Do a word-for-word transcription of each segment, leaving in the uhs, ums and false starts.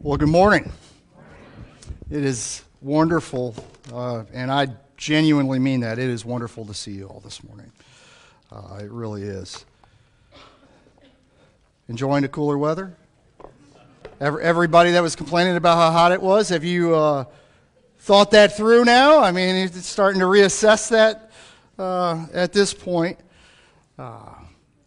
Well, good morning. It is wonderful, uh, and I genuinely mean that. It is wonderful to see you all this morning. Uh, it really is. Enjoying the cooler weather? Every, everybody that was complaining about how hot it was, have you uh, thought that through now? I mean, it's starting to reassess that uh, at this point. Uh,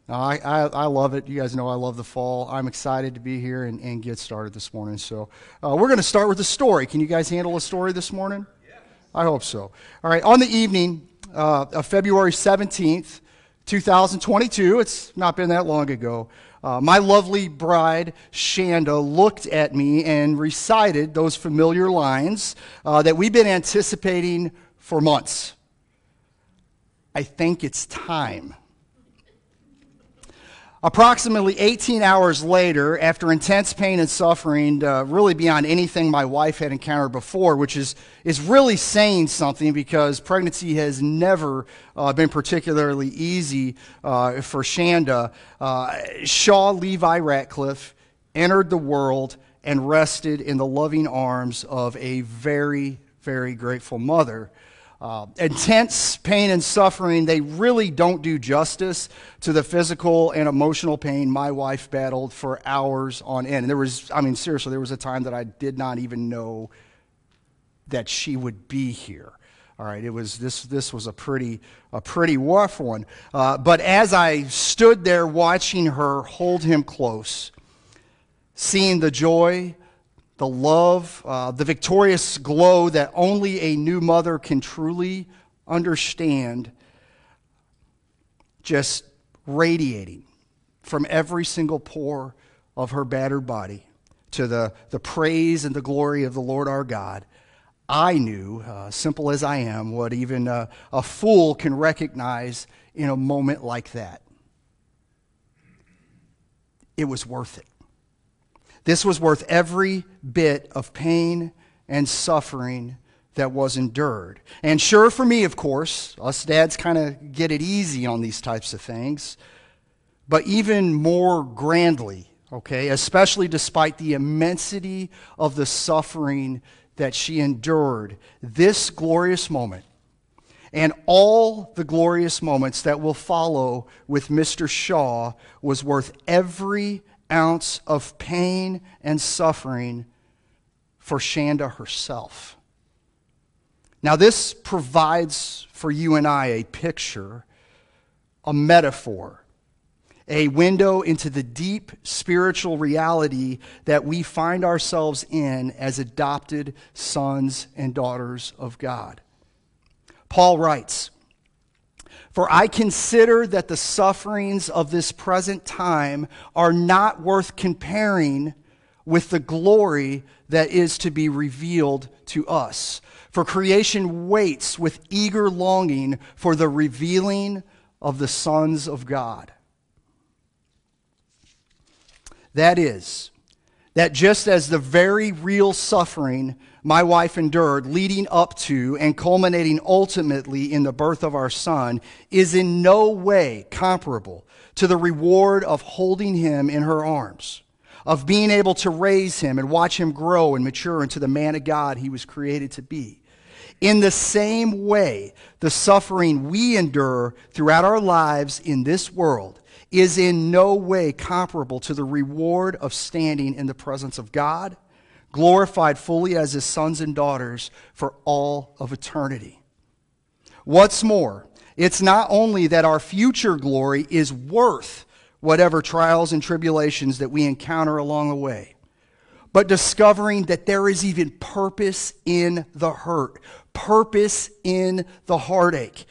I, I, I love it. You guys know I love the fall. I'm excited to be here and, and get started this morning. So uh, we're going to start with a story. Can you guys handle a story this morning? Yeah. I hope so. All right. On the evening uh, of February seventeenth, two thousand twenty-two, it's not been that long ago, uh, my lovely bride, Shanda, looked at me and recited those familiar lines uh, that we've been anticipating for months. I think it's time. Approximately eighteen hours later, after intense pain and suffering, uh, really beyond anything my wife had encountered before, which is, is really saying something because pregnancy has never uh, been particularly easy uh, for Shanda, uh, Shaw Levi Ratcliffe entered the world and rested in the loving arms of a very, very grateful mother. Uh, intense pain and suffering, they really don't do justice to the physical and emotional pain my wife battled for hours on end. And there was, I mean, seriously, there was a time that I did not even know that she would be here. All right, it was this. This was a pretty, a pretty rough one. Uh, but as I stood there watching her hold him close, seeing the joy, the love, uh, the victorious glow that only a new mother can truly understand, just radiating from every single pore of her battered body to the, the praise and the glory of the Lord our God, I knew, uh, simple as I am, what even uh, a fool can recognize in a moment like that. It was worth it. This was worth every bit of pain and suffering that was endured. And sure, for me, of course, us dads kind of get it easy on these types of things. But even more grandly, okay, especially despite the immensity of the suffering that she endured, this glorious moment and all the glorious moments that will follow with Mister Shaw was worth every ounce of pain and suffering for Shanda herself. Now, this provides for you and I a picture, a metaphor, a window into the deep spiritual reality that we find ourselves in as adopted sons and daughters of God. Paul writes, "For I consider that the sufferings of this present time are not worth comparing with the glory that is to be revealed to us. For creation waits with eager longing for the revealing of the sons of God." That is, that just as the very real suffering my wife endured leading up to and culminating ultimately in the birth of our son is in no way comparable to the reward of holding him in her arms, of being able to raise him and watch him grow and mature into the man of God he was created to be. In the same way, the suffering we endure throughout our lives in this world is in no way comparable to the reward of standing in the presence of God, glorified fully as his sons and daughters for all of eternity. What's more, it's not only that our future glory is worth whatever trials and tribulations that we encounter along the way, but discovering that there is even purpose in the hurt, purpose in the heartache,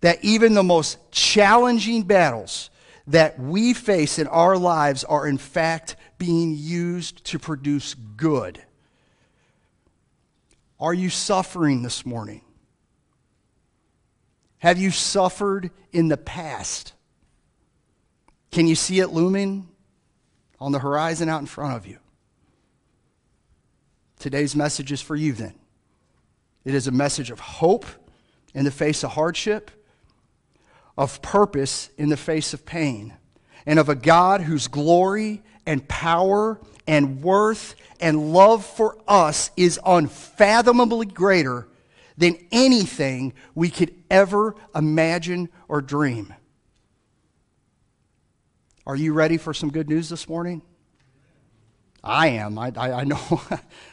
that even the most challenging battles that we face in our lives are in fact being used to produce good. Are you suffering this morning? Have you suffered in the past? Can you see it looming on the horizon out in front of you? Today's message is for you then. It is a message of hope in the face of hardship, of purpose in the face of pain, and of a God whose glory and power and worth and love for us is unfathomably greater than anything we could ever imagine or dream. Are you ready for some good news this morning? I am. I, I, I know.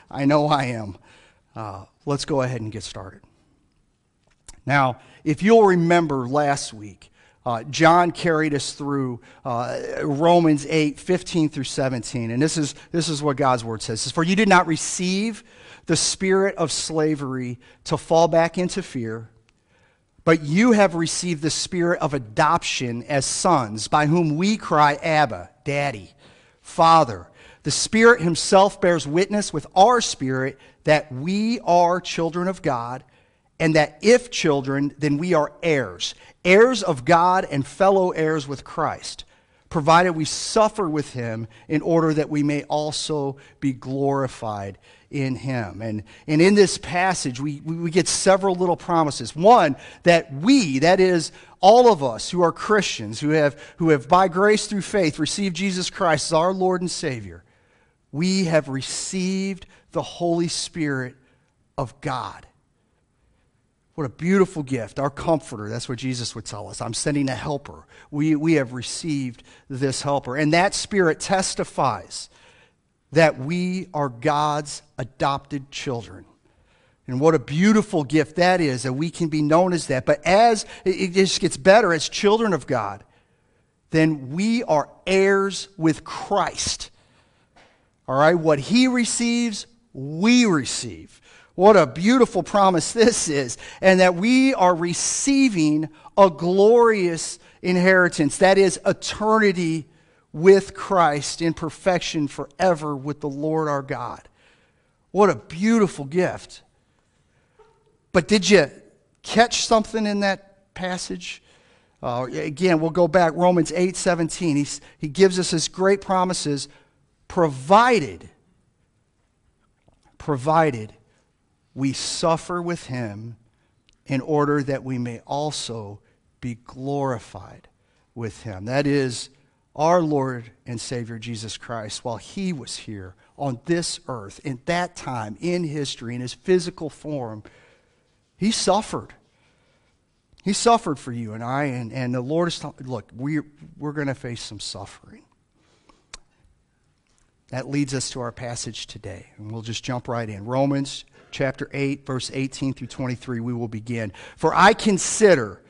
I know I am. Uh, let's go ahead and get started. Now, if you'll remember last week, Uh, John carried us through uh, Romans eight, fifteen through seventeen. And this is, this is what God's word says. It says, "For you did not receive the spirit of slavery to fall back into fear, but you have received the spirit of adoption as sons, by whom we cry, Abba, Daddy, Father. The Spirit himself bears witness with our spirit that we are children of God, and that if children, then we are heirs, heirs of God and fellow heirs with Christ, provided we suffer with him in order that we may also be glorified in him." And, and in this passage, we, we get several little promises. One, that we, that is, all of us who are Christians, who have, who have by grace through faith received Jesus Christ as our Lord and Savior, we have received the Holy Spirit of God. What a beautiful gift, our comforter. That's what Jesus would tell us. I'm sending a helper. We, we have received this helper. And that Spirit testifies that we are God's adopted children. And what a beautiful gift that is, that we can be known as that. But as it just gets better, as children of God, then we are heirs with Christ. All right? What he receives, we receive. What a beautiful promise this is, and that we are receiving a glorious inheritance, that is eternity with Christ in perfection forever with the Lord our God. What a beautiful gift. But did you catch something in that passage? Uh, again, we'll go back, Romans eight, seventeen. He, he gives us his great promises, provided, provided, we suffer with him in order that we may also be glorified with him. That is our Lord and Savior Jesus Christ, while he was here on this earth, in that time, in history, in his physical form, he suffered. He suffered for you and I, and, and the Lord is, look, we're, we're going to face some suffering. That leads us to our passage today, and we'll just jump right in. Romans chapter eight, verse eighteen through twenty-three, we will begin. "For I consider,"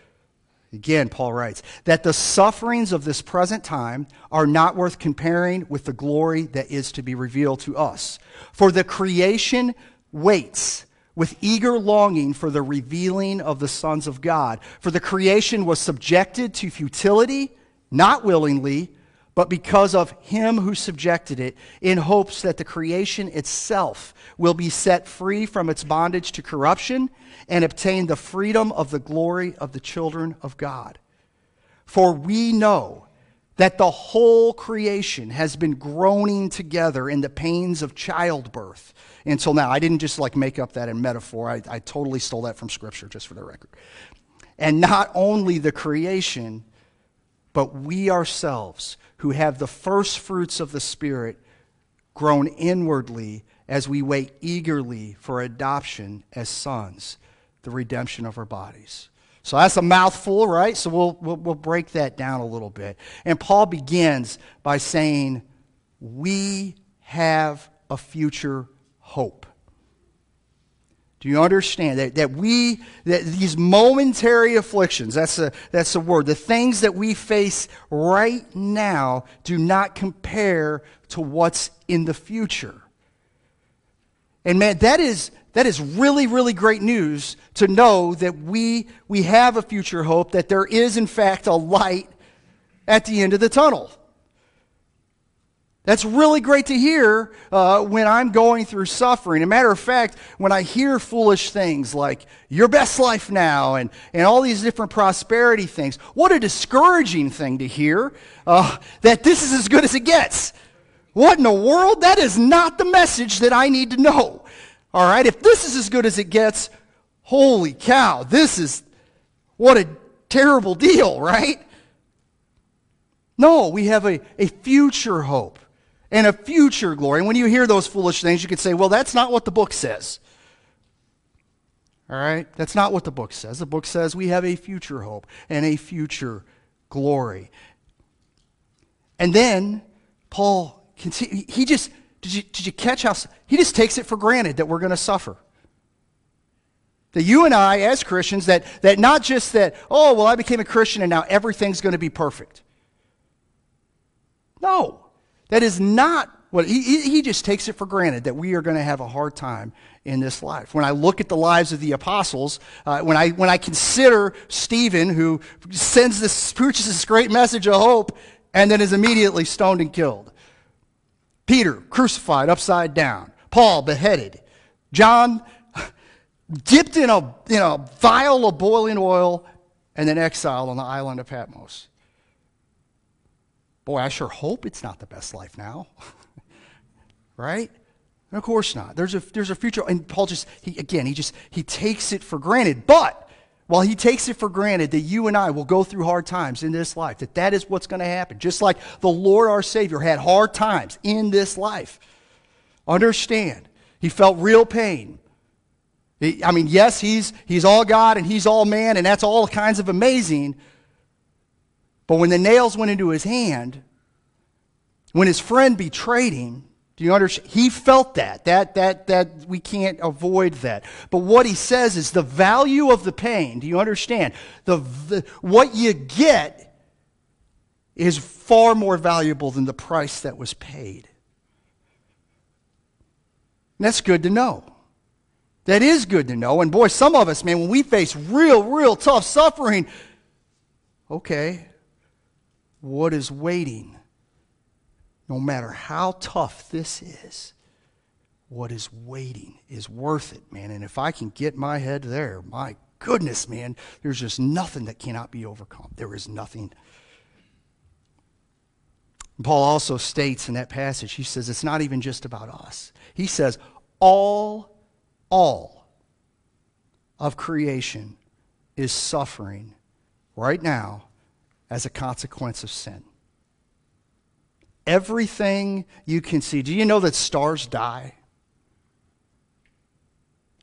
again, Paul writes, "that the sufferings of this present time are not worth comparing with the glory that is to be revealed to us. For the creation waits with eager longing for the revealing of the sons of God. For the creation was subjected to futility, not willingly, but because of him who subjected it, in hopes that the creation itself will be set free from its bondage to corruption and obtain the freedom of the glory of the children of God. For we know that the whole creation has been groaning together in the pains of childbirth until now." I didn't just like make up that in metaphor. I, I totally stole that from Scripture, just for the record. "And not only the creation, but we ourselves, who have the first fruits of the Spirit, grown inwardly as we wait eagerly for adoption as sons, the redemption of our bodies." So that's a mouthful, right? So we'll, we'll, we'll break that down a little bit. And Paul begins by saying, we have a future hope. Do you understand that, that we, that these momentary afflictions, that's a, that's a word, the things that we face right now do not compare to what's in the future. And man, that is, that is really, really great news to know that we, we have a future hope, that there is in fact a light at the end of the tunnel. That's really great to hear uh, when I'm going through suffering. As a matter of fact, when I hear foolish things like your best life now and, and all these different prosperity things, what a discouraging thing to hear, uh, that this is as good as it gets. What in the world? That is not the message that I need to know. All right, if this is as good as it gets, holy cow, this is, what a terrible deal, right? No, we have a, a future hope. and a future glory. And when you hear those foolish things, you could say, well, that's not what the book says. All right? That's not what the book says. The book says we have a future hope and a future glory. And then Paul, he just, did you, did you catch how, he just takes it for granted that we're going to suffer. That you and I, as Christians, that, that not just that, oh, well, I became a Christian and now everything's going to be perfect. No, that is not what, he, he just takes it for granted that we are going to have a hard time in this life. When I look at the lives of the apostles, uh, when I when I consider Stephen, who sends this, preaches this great message of hope, and then is immediately stoned and killed. Peter, crucified upside down. Paul, beheaded. John, dipped in a, in a vial of boiling oil, and then exiled on the island of Patmos. Boy, I sure hope it's not the best life now. Right? And of course not. There's a, there's a future. And Paul just, he, again, he just, he takes it for granted. But while he takes it for granted that you and I will go through hard times in this life, that that is what's going to happen. Just like the Lord our Savior had hard times in this life. Understand, he felt real pain. He, I mean, yes, he's, he's all God and he's all man, and that's all kinds of amazing. But when the nails went into his hand, when his friend betrayed him, do you understand? He felt that. That that that we can't avoid that. But what he says is the value of the pain. Do you understand? The, the what you get is far more valuable than the price that was paid. And that's good to know. That is good to know. And boy, some of us, man, when we face real, real tough suffering, okay, what is waiting? No matter how tough this is, what is waiting is worth it, man. And if I can get my head there, my goodness, man, there's just nothing that cannot be overcome. There is nothing. Paul also states in that passage, he says, it's not even just about us. He says, all, all of creation is suffering right now as a consequence of sin. Everything you can see. Do you know that stars die?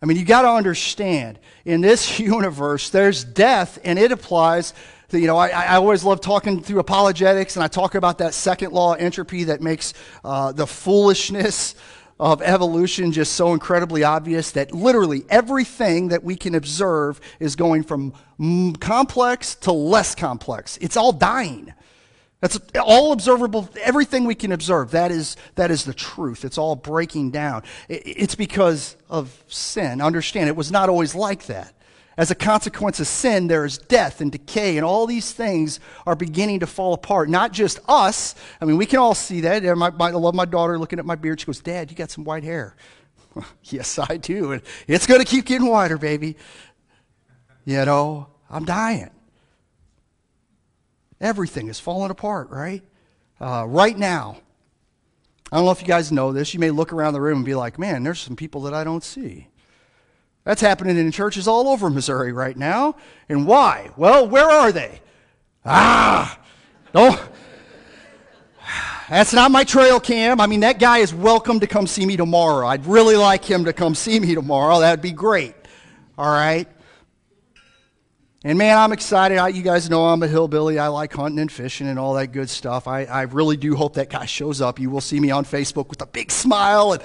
I mean, you got to understand, in this universe, there's death, and it applies to, you know, I, I always love talking through apologetics, and I talk about that second law of entropy that makes uh, the foolishness of evolution just so incredibly obvious, that literally everything that we can observe is going from complex to less complex. It's all dying. That's all observable, everything we can observe, that is, that is the truth. It's all breaking down. It's because of sin. Understand, it was not always like that. As a consequence of sin, there is death and decay, and all these things are beginning to fall apart. Not just us. I mean, we can all see that. I love my daughter looking at my beard. She goes, Dad, you got some white hair. Yes, I do. And it's going to keep getting whiter, baby. You know, I'm dying. Everything is falling apart, right? Uh, right now, I don't know if you guys know this. You may look around the room and be like, man, there's some people that I don't see. That's happening in churches all over Missouri right now. And why? Well, where are they? Ah! No. That's not my trail cam. I mean, that guy is welcome to come see me tomorrow. I'd really like him to come see me tomorrow. That'd be great. All right? And man, I'm excited. I, you guys know I'm a hillbilly. I like hunting and fishing and all that good stuff. I, I really do hope that guy shows up. You will see me on Facebook with a big smile, and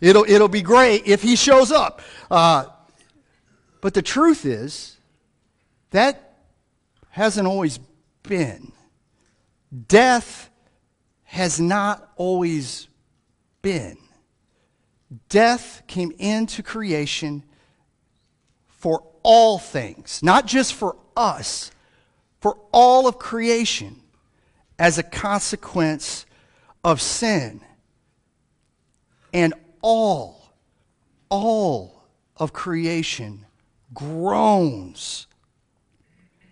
it'll, it'll be great if he shows up. Uh, but the truth is, that hasn't always been. Death has not always been. Death came into creation for all things, not just for us, for all of creation as a consequence of sin. And all, all of creation groans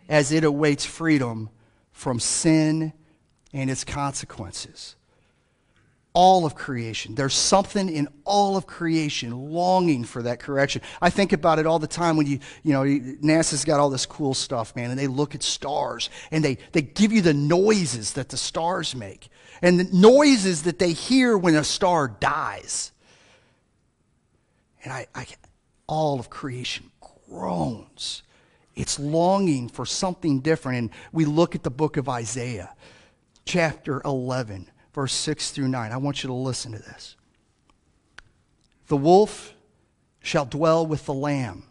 as it awaits freedom from sin and its consequences. All of creation. There's something in all of creation longing for that correction. I think about it all the time when you, you know, NASA's got all this cool stuff, man, and they look at stars, and they, they give you the noises that the stars make. and the noises that they hear when a star dies. And I, I all of creation groans. It's longing for something different. And we look at the book of Isaiah, chapter eleven, verse six through nine. I want you to listen to this. The wolf shall dwell with the lamb,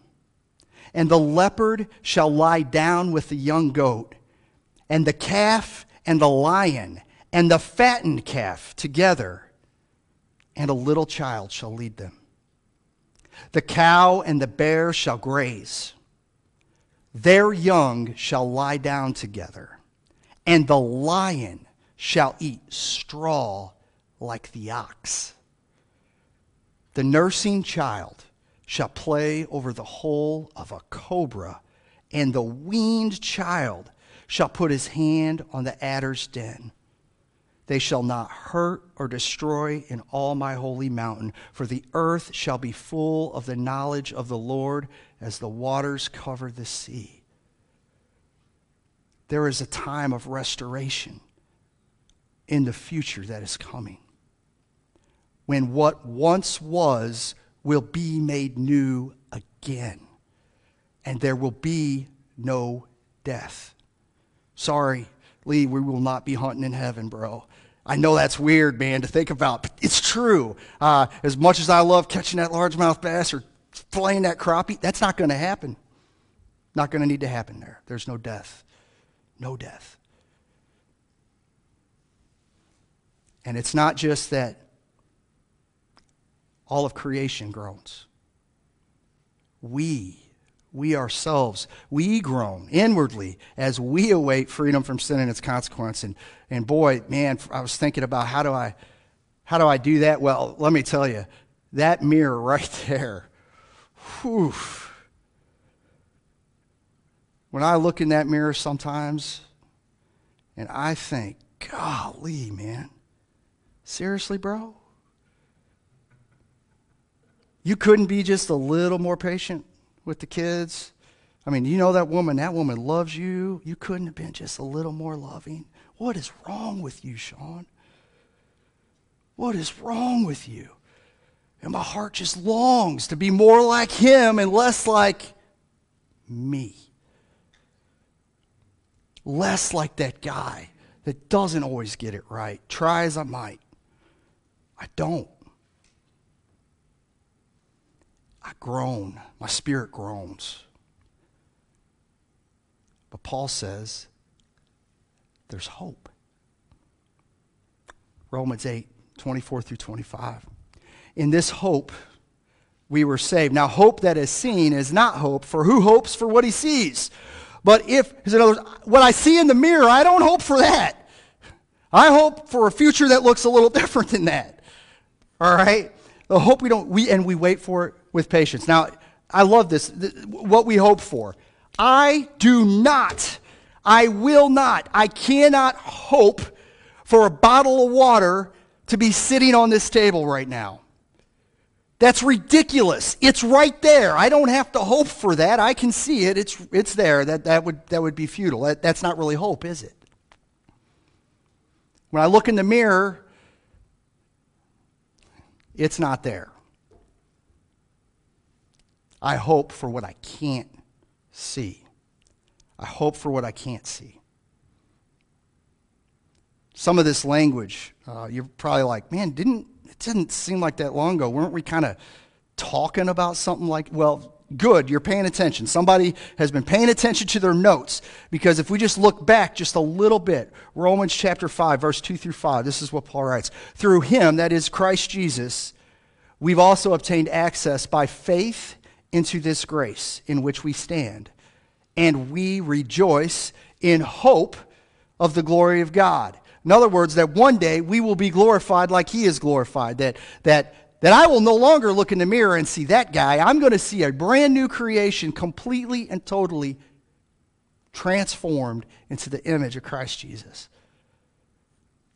and the leopard shall lie down with the young goat, and the calf and the lion and the fattened calf together, and a little child shall lead them. The cow and the bear shall graze. Their young shall lie down together, and the lion shall eat straw like the ox. The nursing child shall play over the hole of a cobra, and the weaned child shall put his hand on the adder's den. They shall not hurt or destroy in all my holy mountain, for the earth shall be full of the knowledge of the Lord as the waters cover the sea. There is a time of restoration in the future that is coming, when what once was will be made new again, and there will be no death. Sorry, Lee, we will not be hunting in heaven, bro. I know that's weird, man, to think about, but it's true. Uh, as much as I love catching that largemouth bass or flaying that crappie, that's not going to happen. Not going to need to happen there. There's no death. No death. And it's not just that all of creation groans. We We ourselves, we groan inwardly as we await freedom from sin and its consequence. And, and boy, man, I was thinking about how do I, how do I do that? Well, let me tell you, that mirror right there, whew. When I look in that mirror sometimes and I think, golly, man, seriously, bro? You couldn't be just a little more patient with the kids? I mean, you know that woman, that woman loves you. You couldn't have been just a little more loving. What is wrong with you, Sean? What is wrong with you? And my heart just longs to be more like him and less like me. Less like that guy that doesn't always get it right. Try as I might, I don't. I groan. My spirit groans. But Paul says there's hope. Romans eight, twenty-four through twenty-five. In this hope we were saved. Now hope that is seen is not hope, for who hopes for what he sees? But if, in other words, what I see in the mirror, I don't hope for that. I hope for a future that looks a little different than that. All right? The hope we don't, we, and we wait for it with patience. Now, I love this, th- what we hope for. I do not, I will not, I cannot hope for a bottle of water to be sitting on this table right now. That's ridiculous. It's right there. I don't have to hope for that. I can see it. It's, it's there. That, that, would, that would be futile. That, that's not really hope, is it? When I look in the mirror, it's not there. I hope for what I can't see. I hope for what I can't see. Some of this language, uh, you're probably like, man, didn't it didn't seem like that long ago. Weren't we kind of talking about something like, well, good, you're paying attention. Somebody has been paying attention to their notes, because if we just look back just a little bit, Romans chapter five, verse two through five, this is what Paul writes. Through him, that is Christ Jesus, we've also obtained access by faith into this grace in which we stand, and we rejoice in hope of the glory of God. In other words, that one day we will be glorified like he is glorified, that that that I will no longer look in the mirror and see that guy. I'm going to see a brand new creation, completely and totally transformed into the image of Christ Jesus.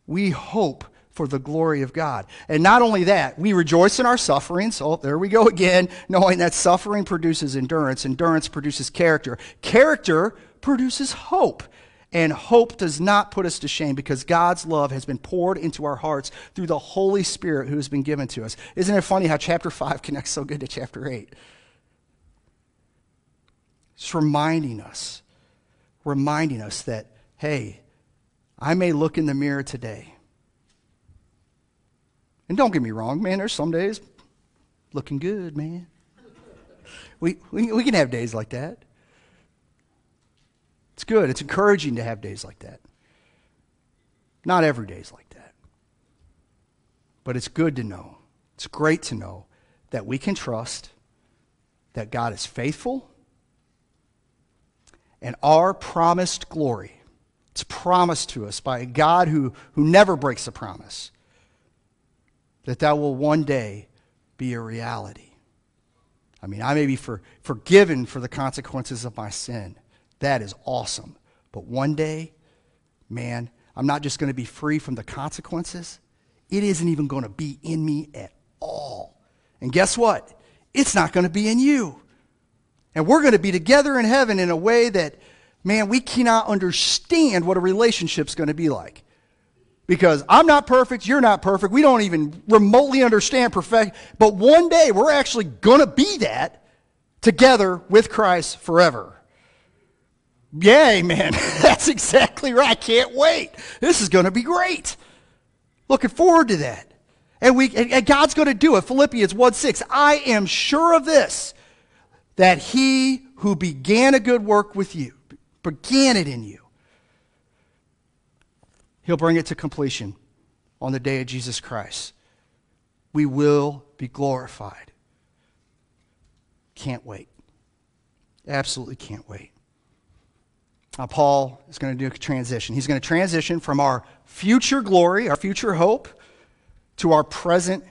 We hope for the glory of God. And not only that, we rejoice in our suffering. So there we go again, knowing that suffering produces endurance. Endurance produces character. Character produces hope. And hope does not put us to shame because God's love has been poured into our hearts through the Holy Spirit who has been given to us. Isn't it funny how chapter five connects so good to chapter eight? It's reminding us, reminding us that, hey, I may look in the mirror today. And don't get me wrong, man, there's some days looking good, man. We, we, we can have days like that. It's good. It's encouraging to have days like that. Not every day is like that. But it's good to know. It's great to know that we can trust that God is faithful and our promised glory. It's promised to us by a God who, who never breaks a promise, that that will one day be a reality. I mean, I may be for, forgiven for the consequences of my sin. That is awesome. But one day, man, I'm not just going to be free from the consequences. It isn't even going to be in me at all. And guess what? It's not going to be in you. And we're going to be together in heaven in a way that, man, we cannot understand what a relationship's going to be like. Because I'm not perfect, you're not perfect, we don't even remotely understand perfection. But one day we're actually going to be that together with Christ forever. Yay, man, that's exactly right. I can't wait. This is going to be great. Looking forward to that. And we and God's going to do it. Philippians one six, I am sure of this, that he who began a good work with you, began it in you, he'll bring it to completion on the day of Jesus Christ. We will be glorified. Can't wait. Absolutely can't wait. Now Paul is going to do a transition. He's going to transition from our future glory, our future hope, to our present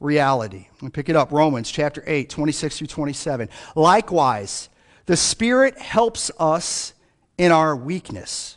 reality. We pick it up. Romans chapter eight, twenty-six through twenty-seven. Likewise, the Spirit helps us in our weakness.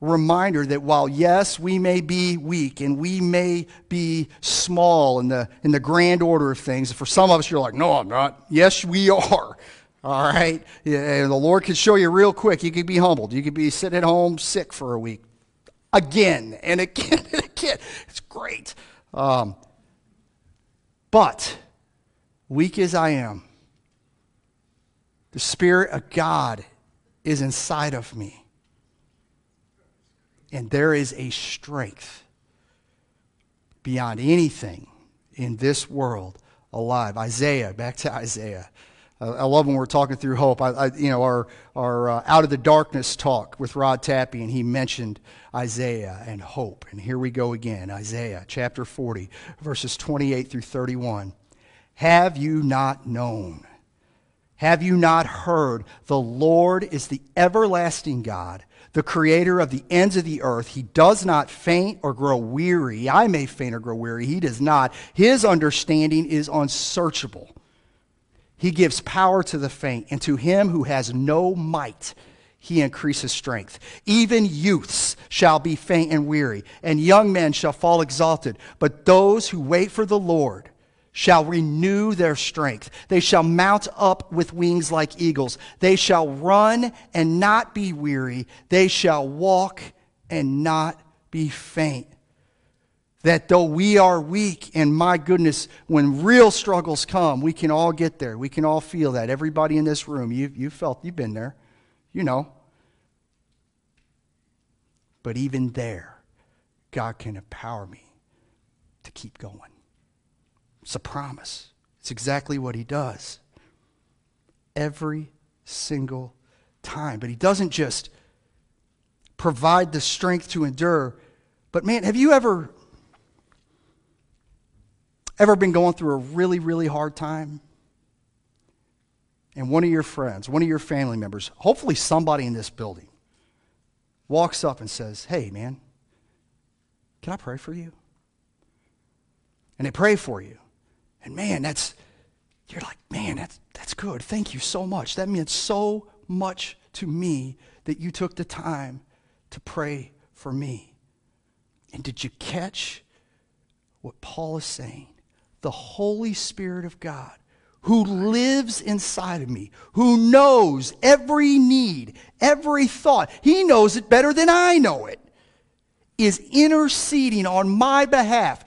reminder that while, yes, we may be weak and we may be small in the in the grand order of things, for some of us you're like, no, I'm not. Yes, we are. All right? Yeah, and the Lord can show you real quick. You could be humbled. You could be sitting at home sick for a week. Again and again and again. It's great. Um, but weak as I am, the Spirit of God is inside of me. And there is a strength beyond anything in this world alive. Isaiah, back to Isaiah. Uh, I love when we're talking through hope. I, I you know, our our uh, out of the darkness talk with Rod Tappy, and he mentioned Isaiah and hope. And here we go again. Isaiah chapter forty, verses twenty-eight through thirty-one. Have you not known? Have you not heard? The Lord is the everlasting God, the creator of the ends of the earth. He does not faint or grow weary. I may faint or grow weary. He does not. His understanding is unsearchable. He gives power to the faint, and to him who has no might, he increases strength. Even youths shall be faint and weary, and young men shall fall exhausted. But those who wait for the Lord shall renew their strength. They shall mount up with wings like eagles. They shall run and not be weary. They shall walk and not be faint. That though we are weak, and my goodness, when real struggles come, we can all get there. We can all feel that. Everybody in this room, you've, you've felt, you've been there. You know. But even there, God can empower me to keep going. It's a promise. It's exactly what he does every single time. But he doesn't just provide the strength to endure. But man, have you ever, ever been going through a really, really hard time? And one of your friends, one of your family members, hopefully somebody in this building, walks up and says, hey man, can I pray for you? And they pray for you. And man, that's you're like, man, that's, that's good. Thank you so much. That meant so much to me that you took the time to pray for me. And did you catch what Paul is saying? The Holy Spirit of God, who lives inside of me, who knows every need, every thought. He knows it better than I know it. Is interceding on my behalf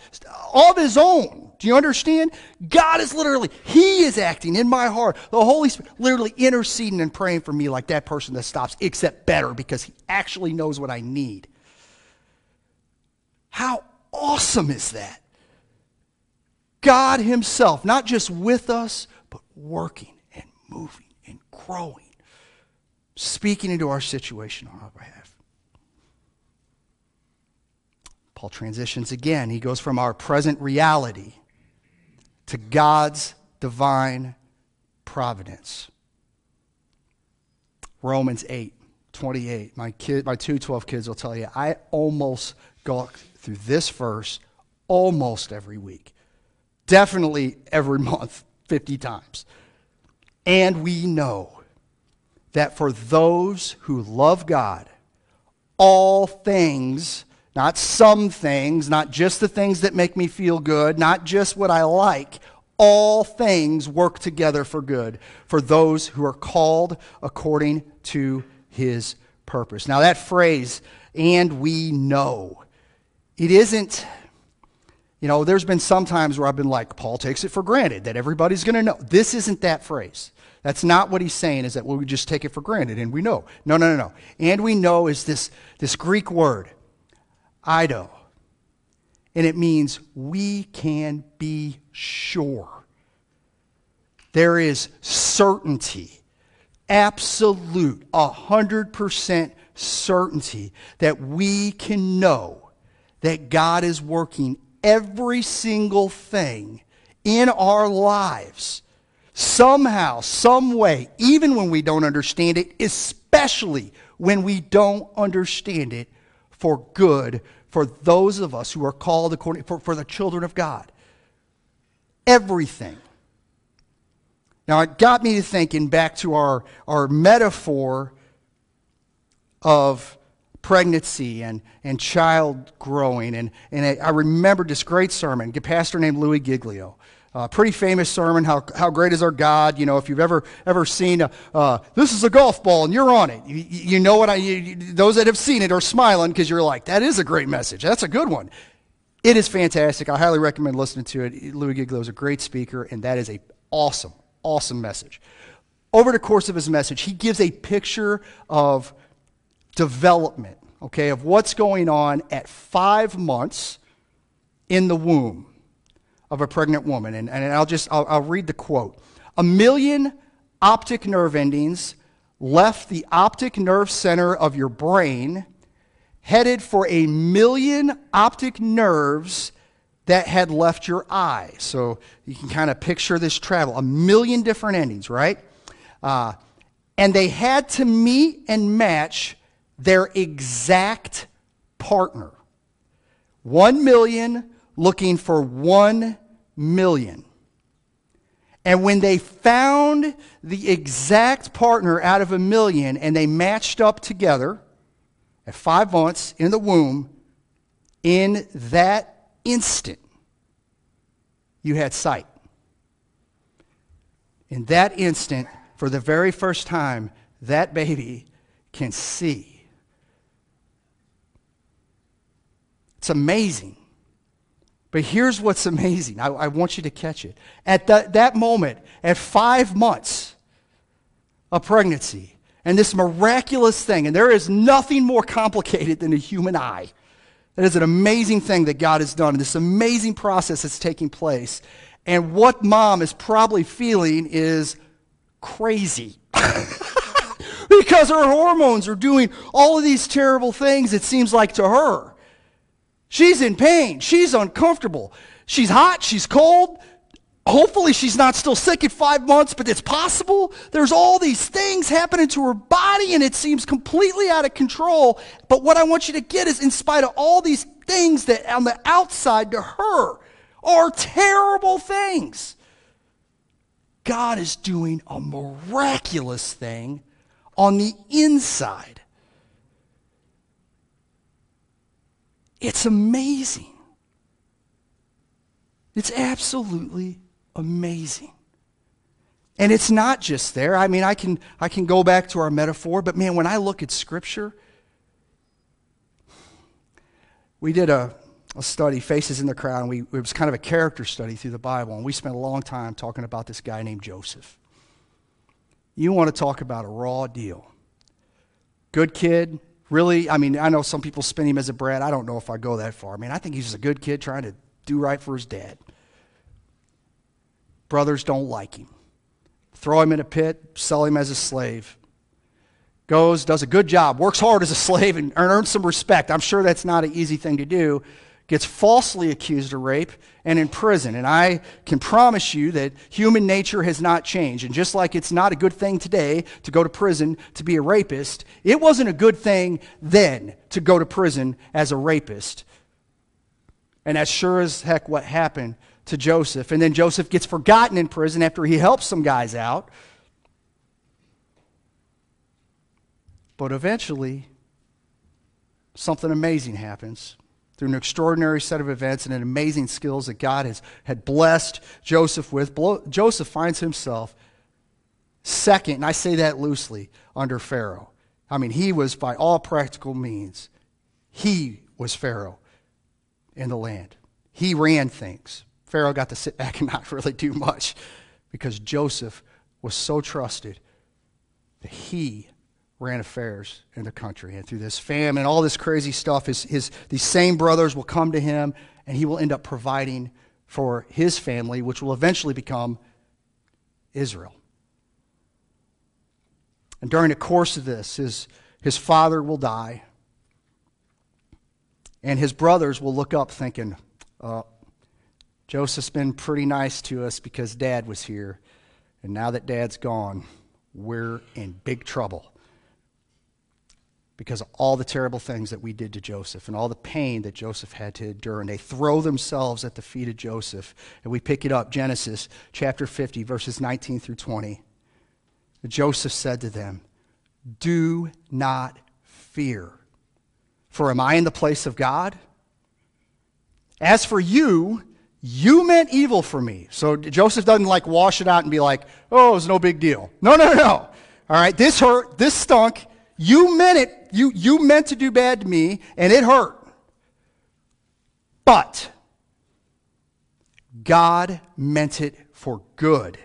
of his own. Do you understand? God is literally, he is acting in my heart. The Holy Spirit literally interceding and praying for me like that person that stops, except better, because he actually knows what I need. How awesome is that? God himself, not just with us, but working and moving and growing, speaking into our situation on our behalf. Paul transitions again. He goes from our present reality to God's divine providence. Romans eight twenty-eight. My kid, my two twelve kids will tell you, I almost go through this verse almost every week. Definitely every month, fifty times. And we know that for those who love God, all things, not some things, not just the things that make me feel good, not just what I like, all things work together for good for those who are called according to his purpose. Now that phrase, and we know, it isn't... You know, there's been some times where I've been like, Paul takes it for granted that everybody's going to know. This isn't that phrase. That's not what he's saying, is that, well, we just take it for granted and we know. No, no, no, no. And we know is this, this Greek word, eido. And it means we can be sure. There is certainty, absolute, one hundred percent certainty that we can know that God is working every single thing in our lives, somehow, some way, even when we don't understand it, especially when we don't understand it, for good, for those of us who are called according, for, for the children of God. Everything. Now, it got me to thinking back to our, our metaphor of pregnancy and, and child growing. And, and I remembered this great sermon, a pastor named Louis Giglio. Uh, pretty famous sermon, how, how great is our God. You know, if you've ever ever seen, a, uh, this is a golf ball and you're on it. You, you know what I, you, you, those that have seen it are smiling because you're like, that is a great message. That's a good one. It is fantastic. I highly recommend listening to it. Louis Giglio is a great speaker, and that is an awesome, awesome message. Over the course of his message, he gives a picture of development, okay, of what's going on at five months in the womb of a pregnant woman. And, and I'll just, I'll, I'll read the quote. A million optic nerve endings left the optic nerve center of your brain, headed for a million optic nerves that had left your eye. So you can kind of picture this travel. A million different endings, right? Uh, and they had to meet and match their exact partner. One million looking for one million. And when they found the exact partner out of a million and they matched up together at five months in the womb, in that instant, you had sight. In that instant, for the very first time, that baby can see. It's amazing. But here's what's amazing. I, I want you to catch it. At the, that moment, at five months of pregnancy, and this miraculous thing, and there is nothing more complicated than a human eye. That is an amazing thing that God has done, this amazing process that's taking place. And what mom is probably feeling is crazy. Because her hormones are doing all of these terrible things, it seems like, to her. She's in pain. She's uncomfortable. She's hot. She's cold. Hopefully she's not still sick at five months, but it's possible. There's all these things happening to her body, and it seems completely out of control. But what I want you to get is, in spite of all these things that on the outside to her are terrible things, God is doing a miraculous thing on the inside. It's amazing. It's absolutely amazing. And it's not just there. I mean, I can, I can go back to our metaphor, but man, when I look at Scripture, we did a, a study, Faces in the Crowd, and we, it was kind of a character study through the Bible, and we spent a long time talking about this guy named Joseph. You want to talk about a raw deal. Good kid. Really, I mean, I know some people spin him as a brat. I don't know if I go that far. I mean, I think he's a good kid trying to do right for his dad. Brothers don't like him. Throw him in a pit, sell him as a slave. Goes, does a good job, works hard as a slave, and earns some respect. I'm sure that's not an easy thing to do. Gets falsely accused of rape and in prison. And I can promise you that human nature has not changed. And just like it's not a good thing today to go to prison to be a rapist, it wasn't a good thing then to go to prison as a rapist. And that's sure as heck what happened to Joseph. And then Joseph gets forgotten in prison after he helps some guys out. But eventually, something amazing happens through an extraordinary set of events and an amazing skills that God has had blessed Joseph with. Joseph finds himself second, and I say that loosely, under Pharaoh. I mean, he was, by all practical means, he was Pharaoh in the land. He ran things. Pharaoh got to sit back and not really do much because Joseph was so trusted that he ran affairs in the country. And through this famine and all this crazy stuff, his, his, these same brothers will come to him, and he will end up providing for his family, which will eventually become Israel. And during the course of this, his, his father will die, and his brothers will look up thinking, uh, Joseph's been pretty nice to us because Dad was here, and now that Dad's gone, we're in big trouble. Because of all the terrible things that we did to Joseph and all the pain that Joseph had to endure. And they throw themselves at the feet of Joseph. And we pick it up, Genesis chapter fifty, verses nineteen through twenty. Joseph said to them, "Do not fear, for am I in the place of God? As for you, you meant evil for me." So Joseph doesn't like wash it out and be like, "Oh, it's no big deal." No, no, no. All right, this hurt, this stunk. You meant it, you, you meant to do bad to me, and it hurt. But God meant it for good,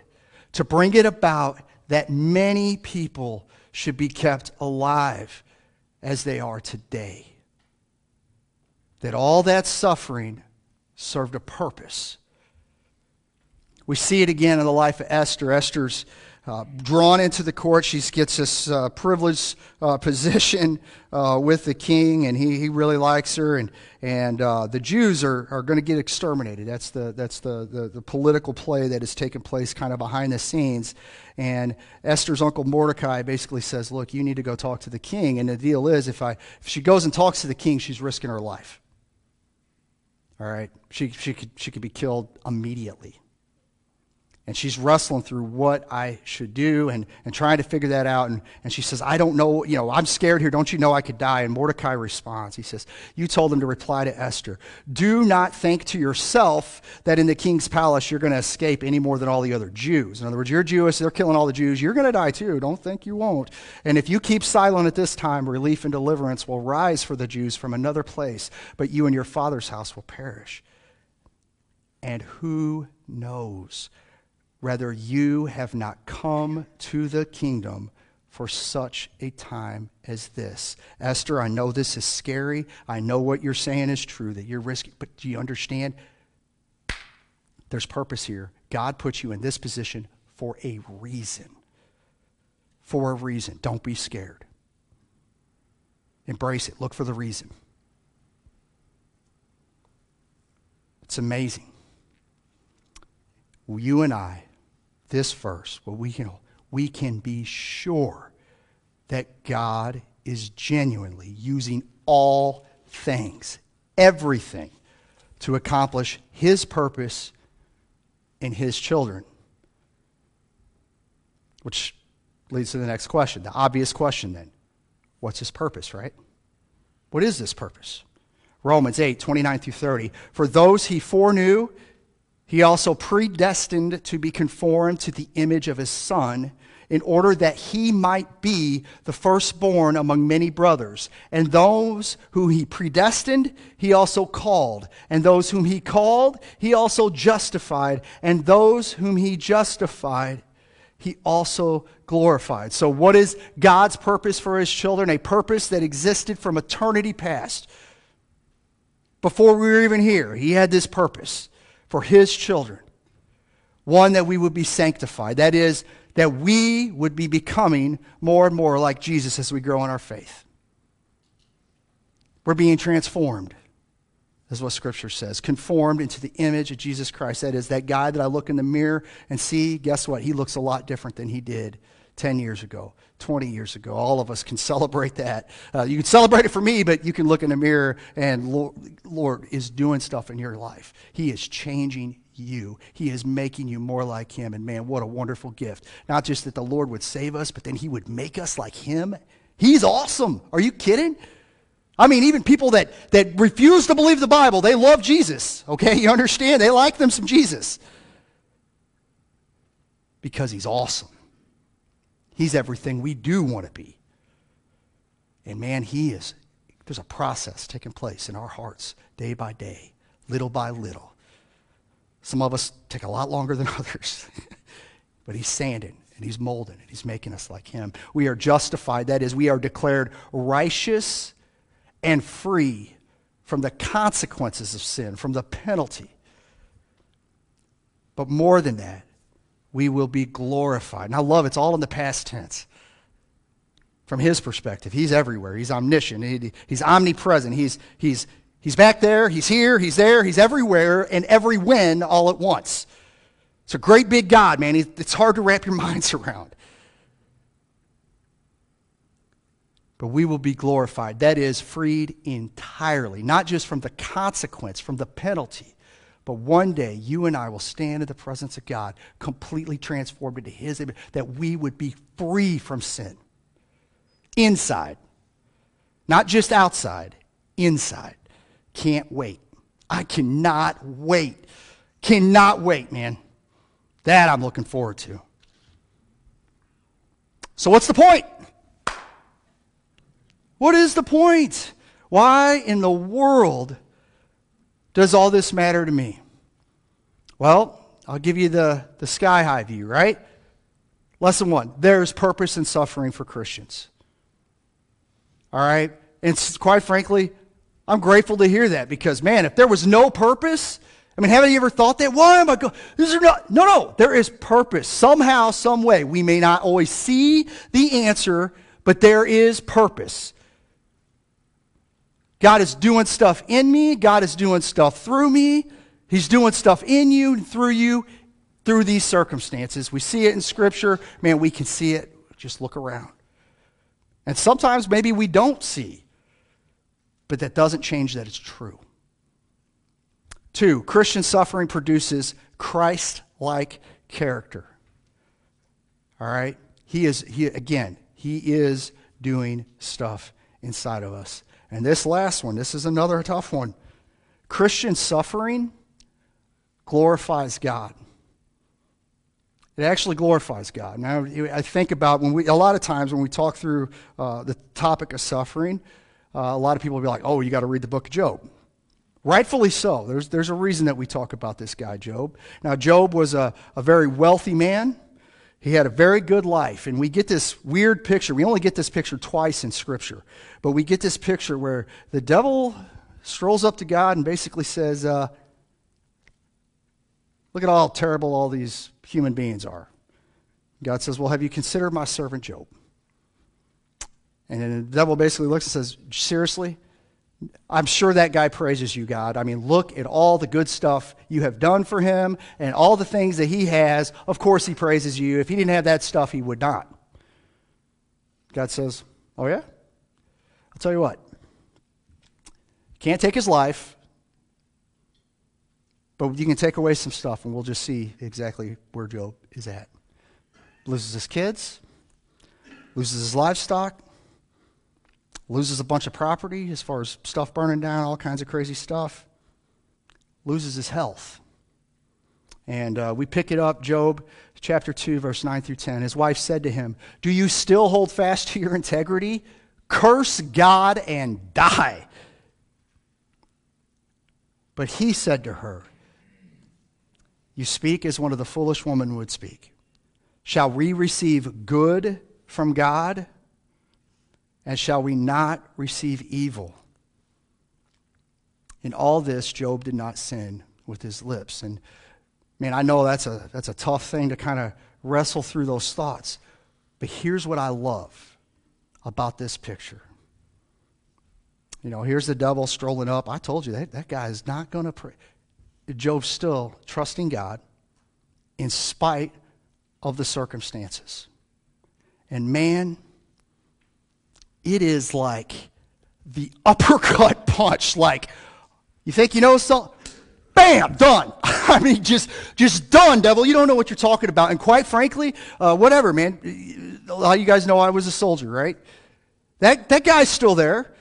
to bring it about that many people should be kept alive as they are today. That all that suffering served a purpose. We see it again in the life of Esther. Esther's Uh, drawn into the court, she gets this uh, privileged uh, position uh, with the king, and he, he really likes her, and and uh, the Jews are, are going to get exterminated. That's the that's the, the the political play that has taken place kind of behind the scenes. And Esther's uncle Mordecai basically says, "Look, you need to go talk to the king." And the deal is, if I if she goes and talks to the king, she's risking her life. All right, she she could she could be killed immediately. And she's wrestling through what I should do and, and trying to figure that out. And, and she says, "I don't know, you know, I'm scared here. Don't you know I could die?" And Mordecai responds. He says, "You told him to reply to Esther, 'Do not think to yourself that in the king's palace you're going to escape any more than all the other Jews.' In other words, you're Jewish. They're killing all the Jews. You're going to die too. Don't think you won't. And if you keep silent at this time, relief and deliverance will rise for the Jews from another place, but you and your father's house will perish. And who knows whether you have not come to the kingdom for such a time as this. Esther, I know this is scary. I know what you're saying is true, that you're risking. But do you understand? There's purpose here. God put you in this position for a reason. For a reason. Don't be scared. Embrace it. Look for the reason." It's amazing. You and I, this verse, well, we can, we can be sure that God is genuinely using all things, everything, to accomplish His purpose in His children. Which leads to the next question, the obvious question then. What's his purpose, right? What is this purpose? Romans eight, twenty-nine through thirty. For those he foreknew, he also predestined to be conformed to the image of his Son, in order that he might be the firstborn among many brothers. And those who he predestined, he also called. And those whom he called, he also justified. And those whom he justified, he also glorified. So what is God's purpose for his children? A purpose that existed from eternity past. Before we were even here, he had this purpose for his children. One, that we would be sanctified. That is, that we would be becoming more and more like Jesus as we grow in our faith. We're being transformed, is what Scripture says. Conformed into the image of Jesus Christ. That is, that guy that I look in the mirror and see, guess what? He looks a lot different than he did ten years ago, twenty years ago. All of us can celebrate that. Uh, you can celebrate it for me, but you can look in the mirror and Lord, Lord is doing stuff in your life. He is changing you. He is making you more like him. And man, what a wonderful gift. Not just that the Lord would save us, but then he would make us like him. He's awesome. Are you kidding? I mean, even people that, that refuse to believe the Bible, they love Jesus. Okay, you understand? They like them some Jesus. Because he's awesome. He's everything we do want to be. And man, he is. There's a process taking place in our hearts day by day, little by little. Some of us take a lot longer than others. But he's sanding, and he's molding, and he's making us like him. We are justified. That is, we are declared righteous and free from the consequences of sin, from the penalty. But more than that, we will be glorified. And I love it's all in the past tense. From his perspective, he's everywhere. He's omniscient. He, he's omnipresent. He's, he's, he's back there. He's here. He's there. He's everywhere and every when all at once. It's a great big God, man. It's hard to wrap your minds around. But we will be glorified. That is, freed entirely. Not just from the consequence, from the penalty. But one day, you and I will stand in the presence of God, completely transformed into his image, that we would be free from sin. Inside. Not just outside. Inside. Can't wait. I cannot wait. Cannot wait, man. That I'm looking forward to. So what's the point? What is the point? Why in the world does all this matter to me? Well, I'll give you the, the sky-high view, right? Lesson one, there's purpose in suffering for Christians. All right? And quite frankly, I'm grateful to hear that because, man, if there was no purpose, I mean, haven't you ever thought that? Why am I going? These are not, no, no, there is purpose. Somehow, some way, we may not always see the answer, but there is purpose. God is doing stuff in me. God is doing stuff through me. He's doing stuff in you and through you through these circumstances. We see it in Scripture. Man, we can see it. Just look around. And sometimes maybe we don't see. But that doesn't change that it's true. Two, Christian suffering produces Christ-like character. All right? He is, he, again, he is doing stuff inside of us. And this last one, this is another tough one. Christian suffering glorifies God. It actually glorifies God. Now, I think about when we, a lot of times when we talk through uh, the topic of suffering, uh, a lot of people will be like, oh, you got to read the book of Job. Rightfully so. There's, there's a reason that we talk about this guy, Job. Now, Job was a, a very wealthy man. He had a very good life, and we get this weird picture. We only get this picture twice in Scripture, but we get this picture where the devil strolls up to God and basically says, uh, look at how terrible all these human beings are. God says, well, have you considered my servant Job? And then the devil basically looks and says, seriously? I'm sure that guy praises you, God. I mean, look at all the good stuff you have done for him and all the things that he has. Of course he praises you. If he didn't have that stuff, he would not. God says, oh yeah? I'll tell you what. You can't take his life, but you can take away some stuff, and we'll just see exactly where Job is at. loses his kids, loses his livestock, loses a bunch of property as far as stuff burning down, all kinds of crazy stuff, loses his health. And uh, we pick it up, Job chapter two, verse nine through ten. His wife said to him, "Do you still hold fast to your integrity? Curse God and die." But he said to her, "You speak as one of the foolish women would speak. Shall we receive good from God? And shall we not receive evil?" In all this, Job did not sin with his lips. And man, I know that's a, that's a tough thing to kind of wrestle through those thoughts. But here's what I love about this picture. You know, here's the devil strolling up. I told you, that, that guy is not going to pray. Job's still trusting God in spite of the circumstances. And man, it is like the uppercut punch. Like, you think you know something? Bam, done. I mean, just just done, devil. You don't know what you're talking about. And quite frankly, uh, whatever, man. A lot of you guys know I was a soldier, right? That that guy's still there.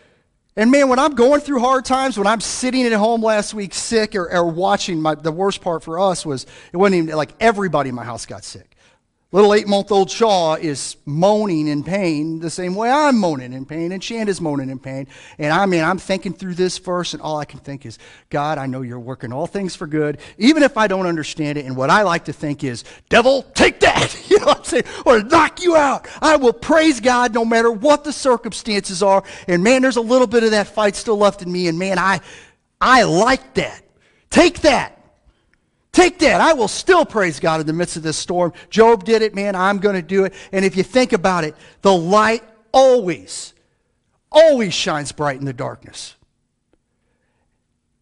And man, when I'm going through hard times, when I'm sitting at home last week sick or, or watching, my, the worst part for us was it wasn't even like everybody in my house got sick. Little eight-month-old Shaw is moaning in pain the same way I'm moaning in pain and Shanda's moaning in pain. And I mean, I'm thinking through this verse and all I can think is, God, I know you're working all things for good, even if I don't understand it. And what I like to think is, devil, take that, you know what I'm saying, or knock you out. I will praise God no matter what the circumstances are. And man, there's a little bit of that fight still left in me. And man, I, I like that. Take that. Take that. I will still praise God in the midst of this storm. Job did it, man. I'm going to do it. And if you think about it, the light always, always shines bright in the darkness.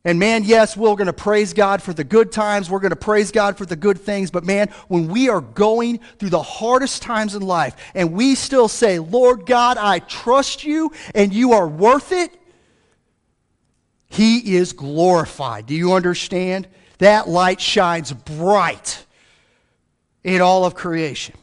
And man, yes, we're going to praise God for the good times. We're going to praise God for the good things. But man, when we are going through the hardest times in life and we still say, Lord God, I trust you and you are worth it, he is glorified. Do you understand? That light shines bright in all of creation.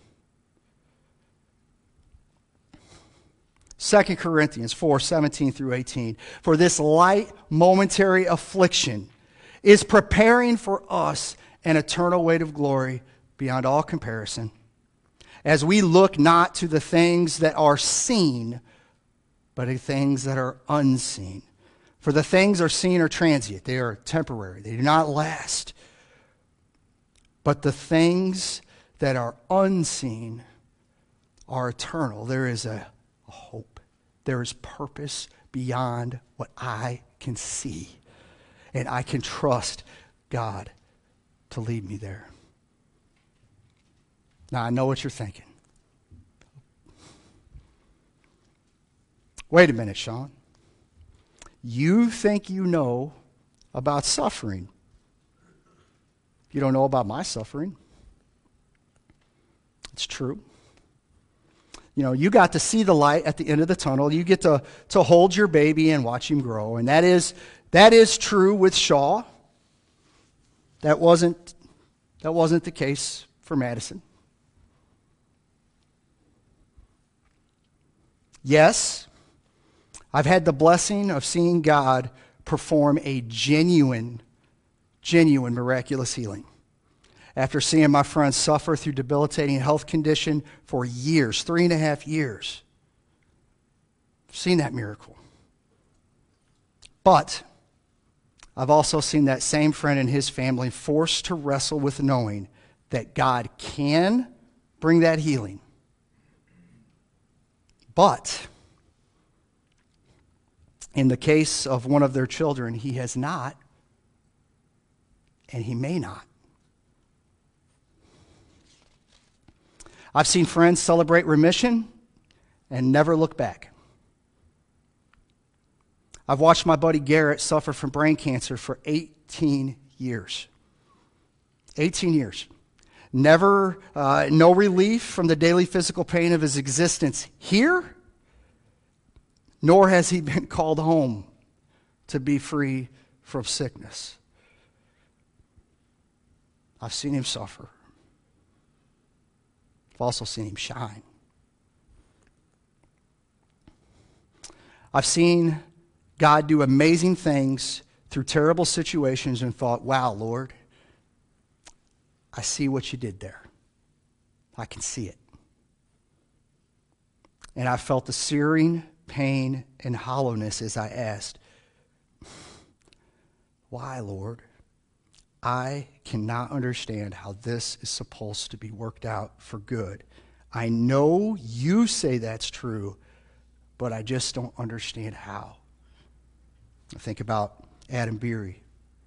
Second Corinthians four, seventeen through eighteen. For this light momentary affliction is preparing for us an eternal weight of glory beyond all comparison, as we look not to the things that are seen, but to things that are unseen. For the things are seen are transient. They are temporary. They do not last. But the things that are unseen are eternal. There is a, a hope. There is purpose beyond what I can see. And I can trust God to lead me there. Now, I know what you're thinking. Wait a minute, Sean. You think you know about suffering. You don't know about my suffering. It's true. You know, you got to see the light at the end of the tunnel. You get to, to hold your baby and watch him grow. And that is that is true with Shaw. That wasn't that wasn't the case for Madison. Yes. I've had the blessing of seeing God perform a genuine, genuine miraculous healing. After seeing my friend suffer through debilitating health condition for years, three and a half years, I've seen that miracle. But I've also seen that same friend and his family forced to wrestle with knowing that God can bring that healing. But in the case of one of their children, he has not, and he may not. I've seen friends celebrate remission and never look back. I've watched my buddy Garrett suffer from brain cancer for eighteen years. eighteen years. Never, uh, no relief from the daily physical pain of his existence here, nor has he been called home to be free from sickness. I've seen him suffer. I've also seen him shine. I've seen God do amazing things through terrible situations and thought, wow, Lord, I see what you did there. I can see it. And I felt the searing pain and hollowness as I asked, why, Lord? I cannot understand how this is supposed to be worked out for good. I know you say that's true, but I just don't understand how. I think about Adam Beery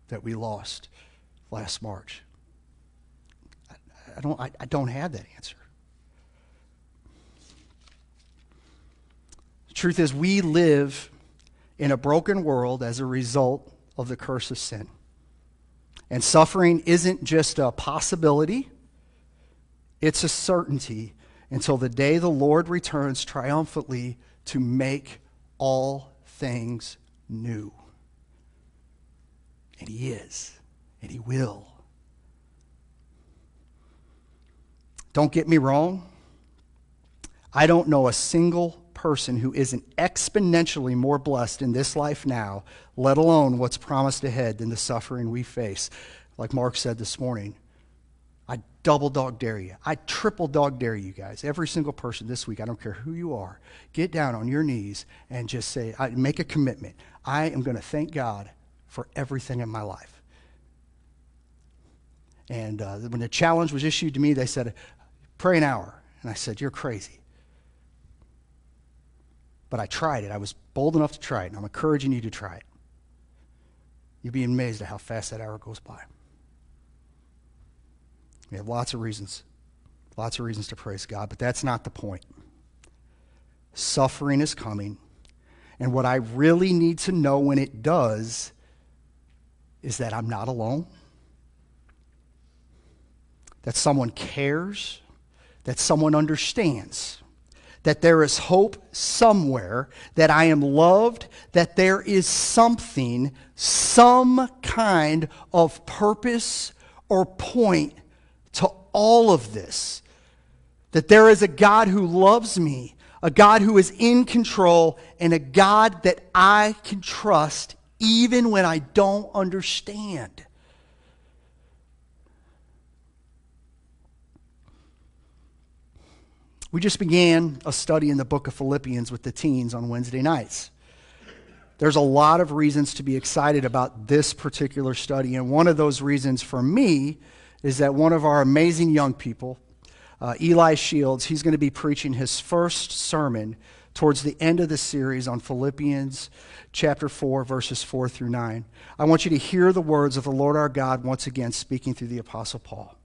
that we lost last March. I, I don't, I, I don't have that answer. The truth is, we live in a broken world as a result of the curse of sin. And suffering isn't just a possibility, it's a certainty until the day the Lord returns triumphantly to make all things new. And he is, and he will. Don't get me wrong. I don't know a single person who isn't exponentially more blessed in this life now, let alone what's promised ahead, than the suffering we face. Like Mark said this morning, I double dog dare you. I triple dog dare you guys. Every single person this week, I don't care who you are, get down on your knees and just say, I make a commitment. I am going to thank God for everything in my life. And uh, when the challenge was issued to me, they said, pray an hour. And I said, you're crazy. But I tried it. I was bold enough to try it, and I'm encouraging you to try it. You'll be amazed at how fast that hour goes by. We have lots of reasons, lots of reasons to praise God, but that's not the point. Suffering is coming, and what I really need to know when it does is that I'm not alone, that someone cares, that someone understands, that there is hope somewhere, that I am loved, that there is something, some kind of purpose or point to all of this. That there is a God who loves me, a God who is in control, and a God that I can trust even when I don't understand. We just began a study in the book of Philippians with the teens on Wednesday nights. There's a lot of reasons to be excited about this particular study, and one of those reasons for me is that one of our amazing young people, uh, Eli Shields, he's going to be preaching his first sermon towards the end of the series on Philippians chapter four, verses four through nine. I want you to hear the words of the Lord our God once again speaking through the Apostle Paul.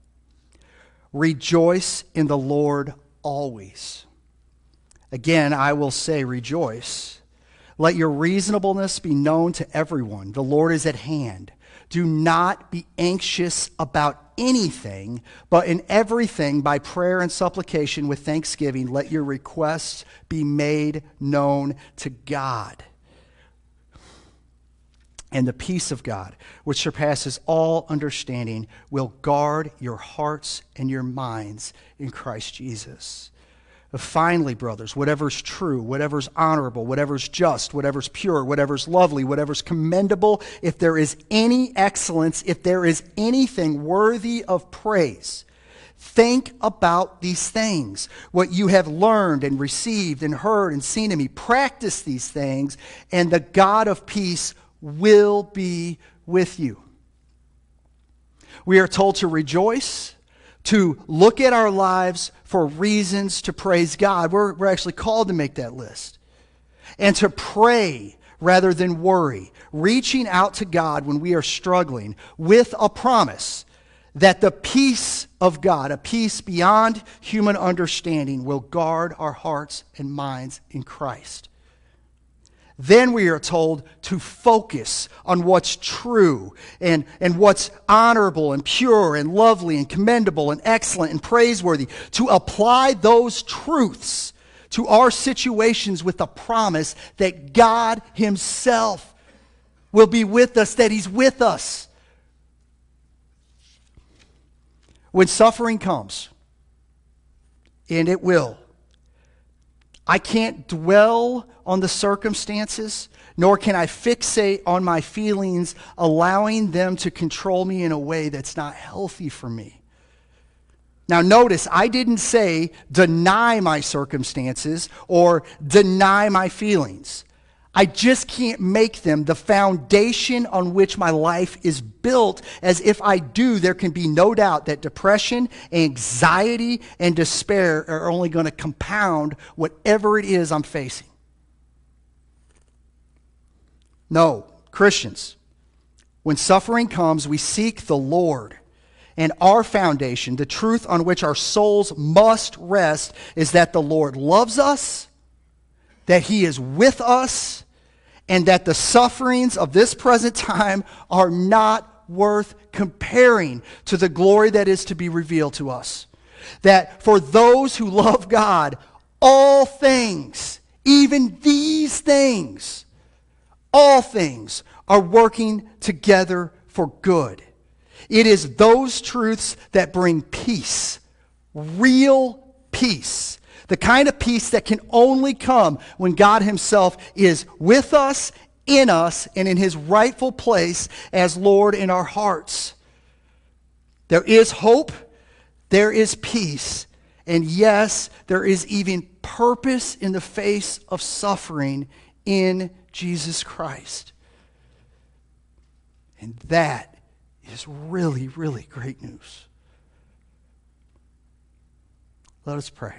Rejoice in the Lord always. Again, I will say, rejoice. Let your reasonableness be known to everyone. The Lord is at hand. Do not be anxious about anything, but in everything, by prayer and supplication with thanksgiving, let your requests be made known to God. And the peace of God, which surpasses all understanding, will guard your hearts and your minds in Christ Jesus. Finally, brothers, whatever's true, whatever's honorable, whatever's just, whatever's pure, whatever's lovely, whatever's commendable, if there is any excellence, if there is anything worthy of praise, think about these things, what you have learned and received and heard and seen in me. Practice these things, and the God of peace will be with you. We are told to rejoice, to look at our lives for reasons to praise God. We're, we're actually called to make that list. And to pray rather than worry, reaching out to God when we are struggling with a promise that the peace of God, a peace beyond human understanding, will guard our hearts and minds in Christ. Then we are told to focus on what's true and, and what's honorable and pure and lovely and commendable and excellent and praiseworthy, to apply those truths to our situations with the promise that God himself will be with us, that he's with us. When suffering comes, and it will. I can't dwell on the circumstances, nor can I fixate on my feelings, allowing them to control me in a way that's not healthy for me. Now notice, I didn't say deny my circumstances or deny my feelings. I just can't make them the foundation on which my life is built, as if I do, there can be no doubt that depression, anxiety, and despair are only going to compound whatever it is I'm facing. No, Christians, when suffering comes, we seek the Lord. And our foundation, the truth on which our souls must rest, is that the Lord loves us, that he is with us, and that the sufferings of this present time are not worth comparing to the glory that is to be revealed to us. That for those who love God, all things, even these things, all things are working together for good. It is those truths that bring peace, real peace. The kind of peace that can only come when God himself is with us, in us, and in his rightful place as Lord in our hearts. There is hope, there is peace, and yes, there is even purpose in the face of suffering in Jesus Christ. And that is really, really great news. Let us pray.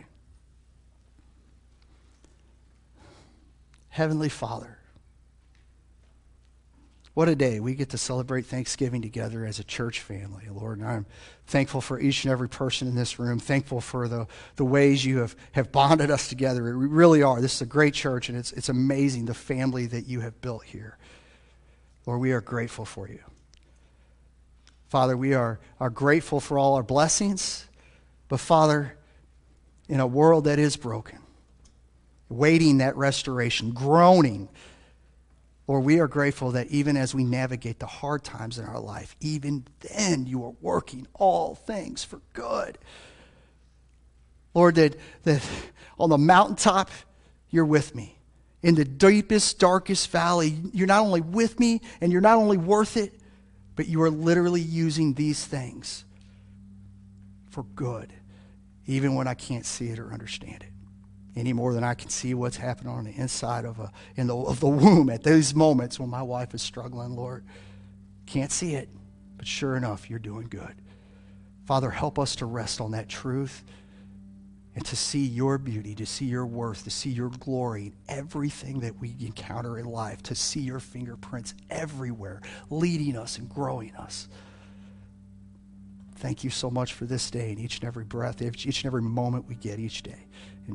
Heavenly Father, what a day we get to celebrate Thanksgiving together as a church family, Lord. And I'm thankful for each and every person in this room, thankful for the, the ways you have, have bonded us together. We really are. This is a great church, and it's, it's amazing the family that you have built here. Lord, we are grateful for you. Father, we are, are grateful for all our blessings, but Father, in a world that is broken, waiting that restoration, groaning. Lord, we are grateful that even as we navigate the hard times in our life, even then you are working all things for good. Lord, that, that on the mountaintop, you're with me. In the deepest, darkest valley, you're not only with me and you're not only worth it, but you are literally using these things for good, even when I can't see it or understand it. Any more than I can see what's happening on the inside of, a, in the, of the womb at those moments when my wife is struggling, Lord. Can't see it, but sure enough, you're doing good. Father, help us to rest on that truth and to see your beauty, to see your worth, to see your glory in everything that we encounter in life, to see your fingerprints everywhere, leading us and growing us. Thank you so much for this day and each and every breath, each and every moment we get each day. In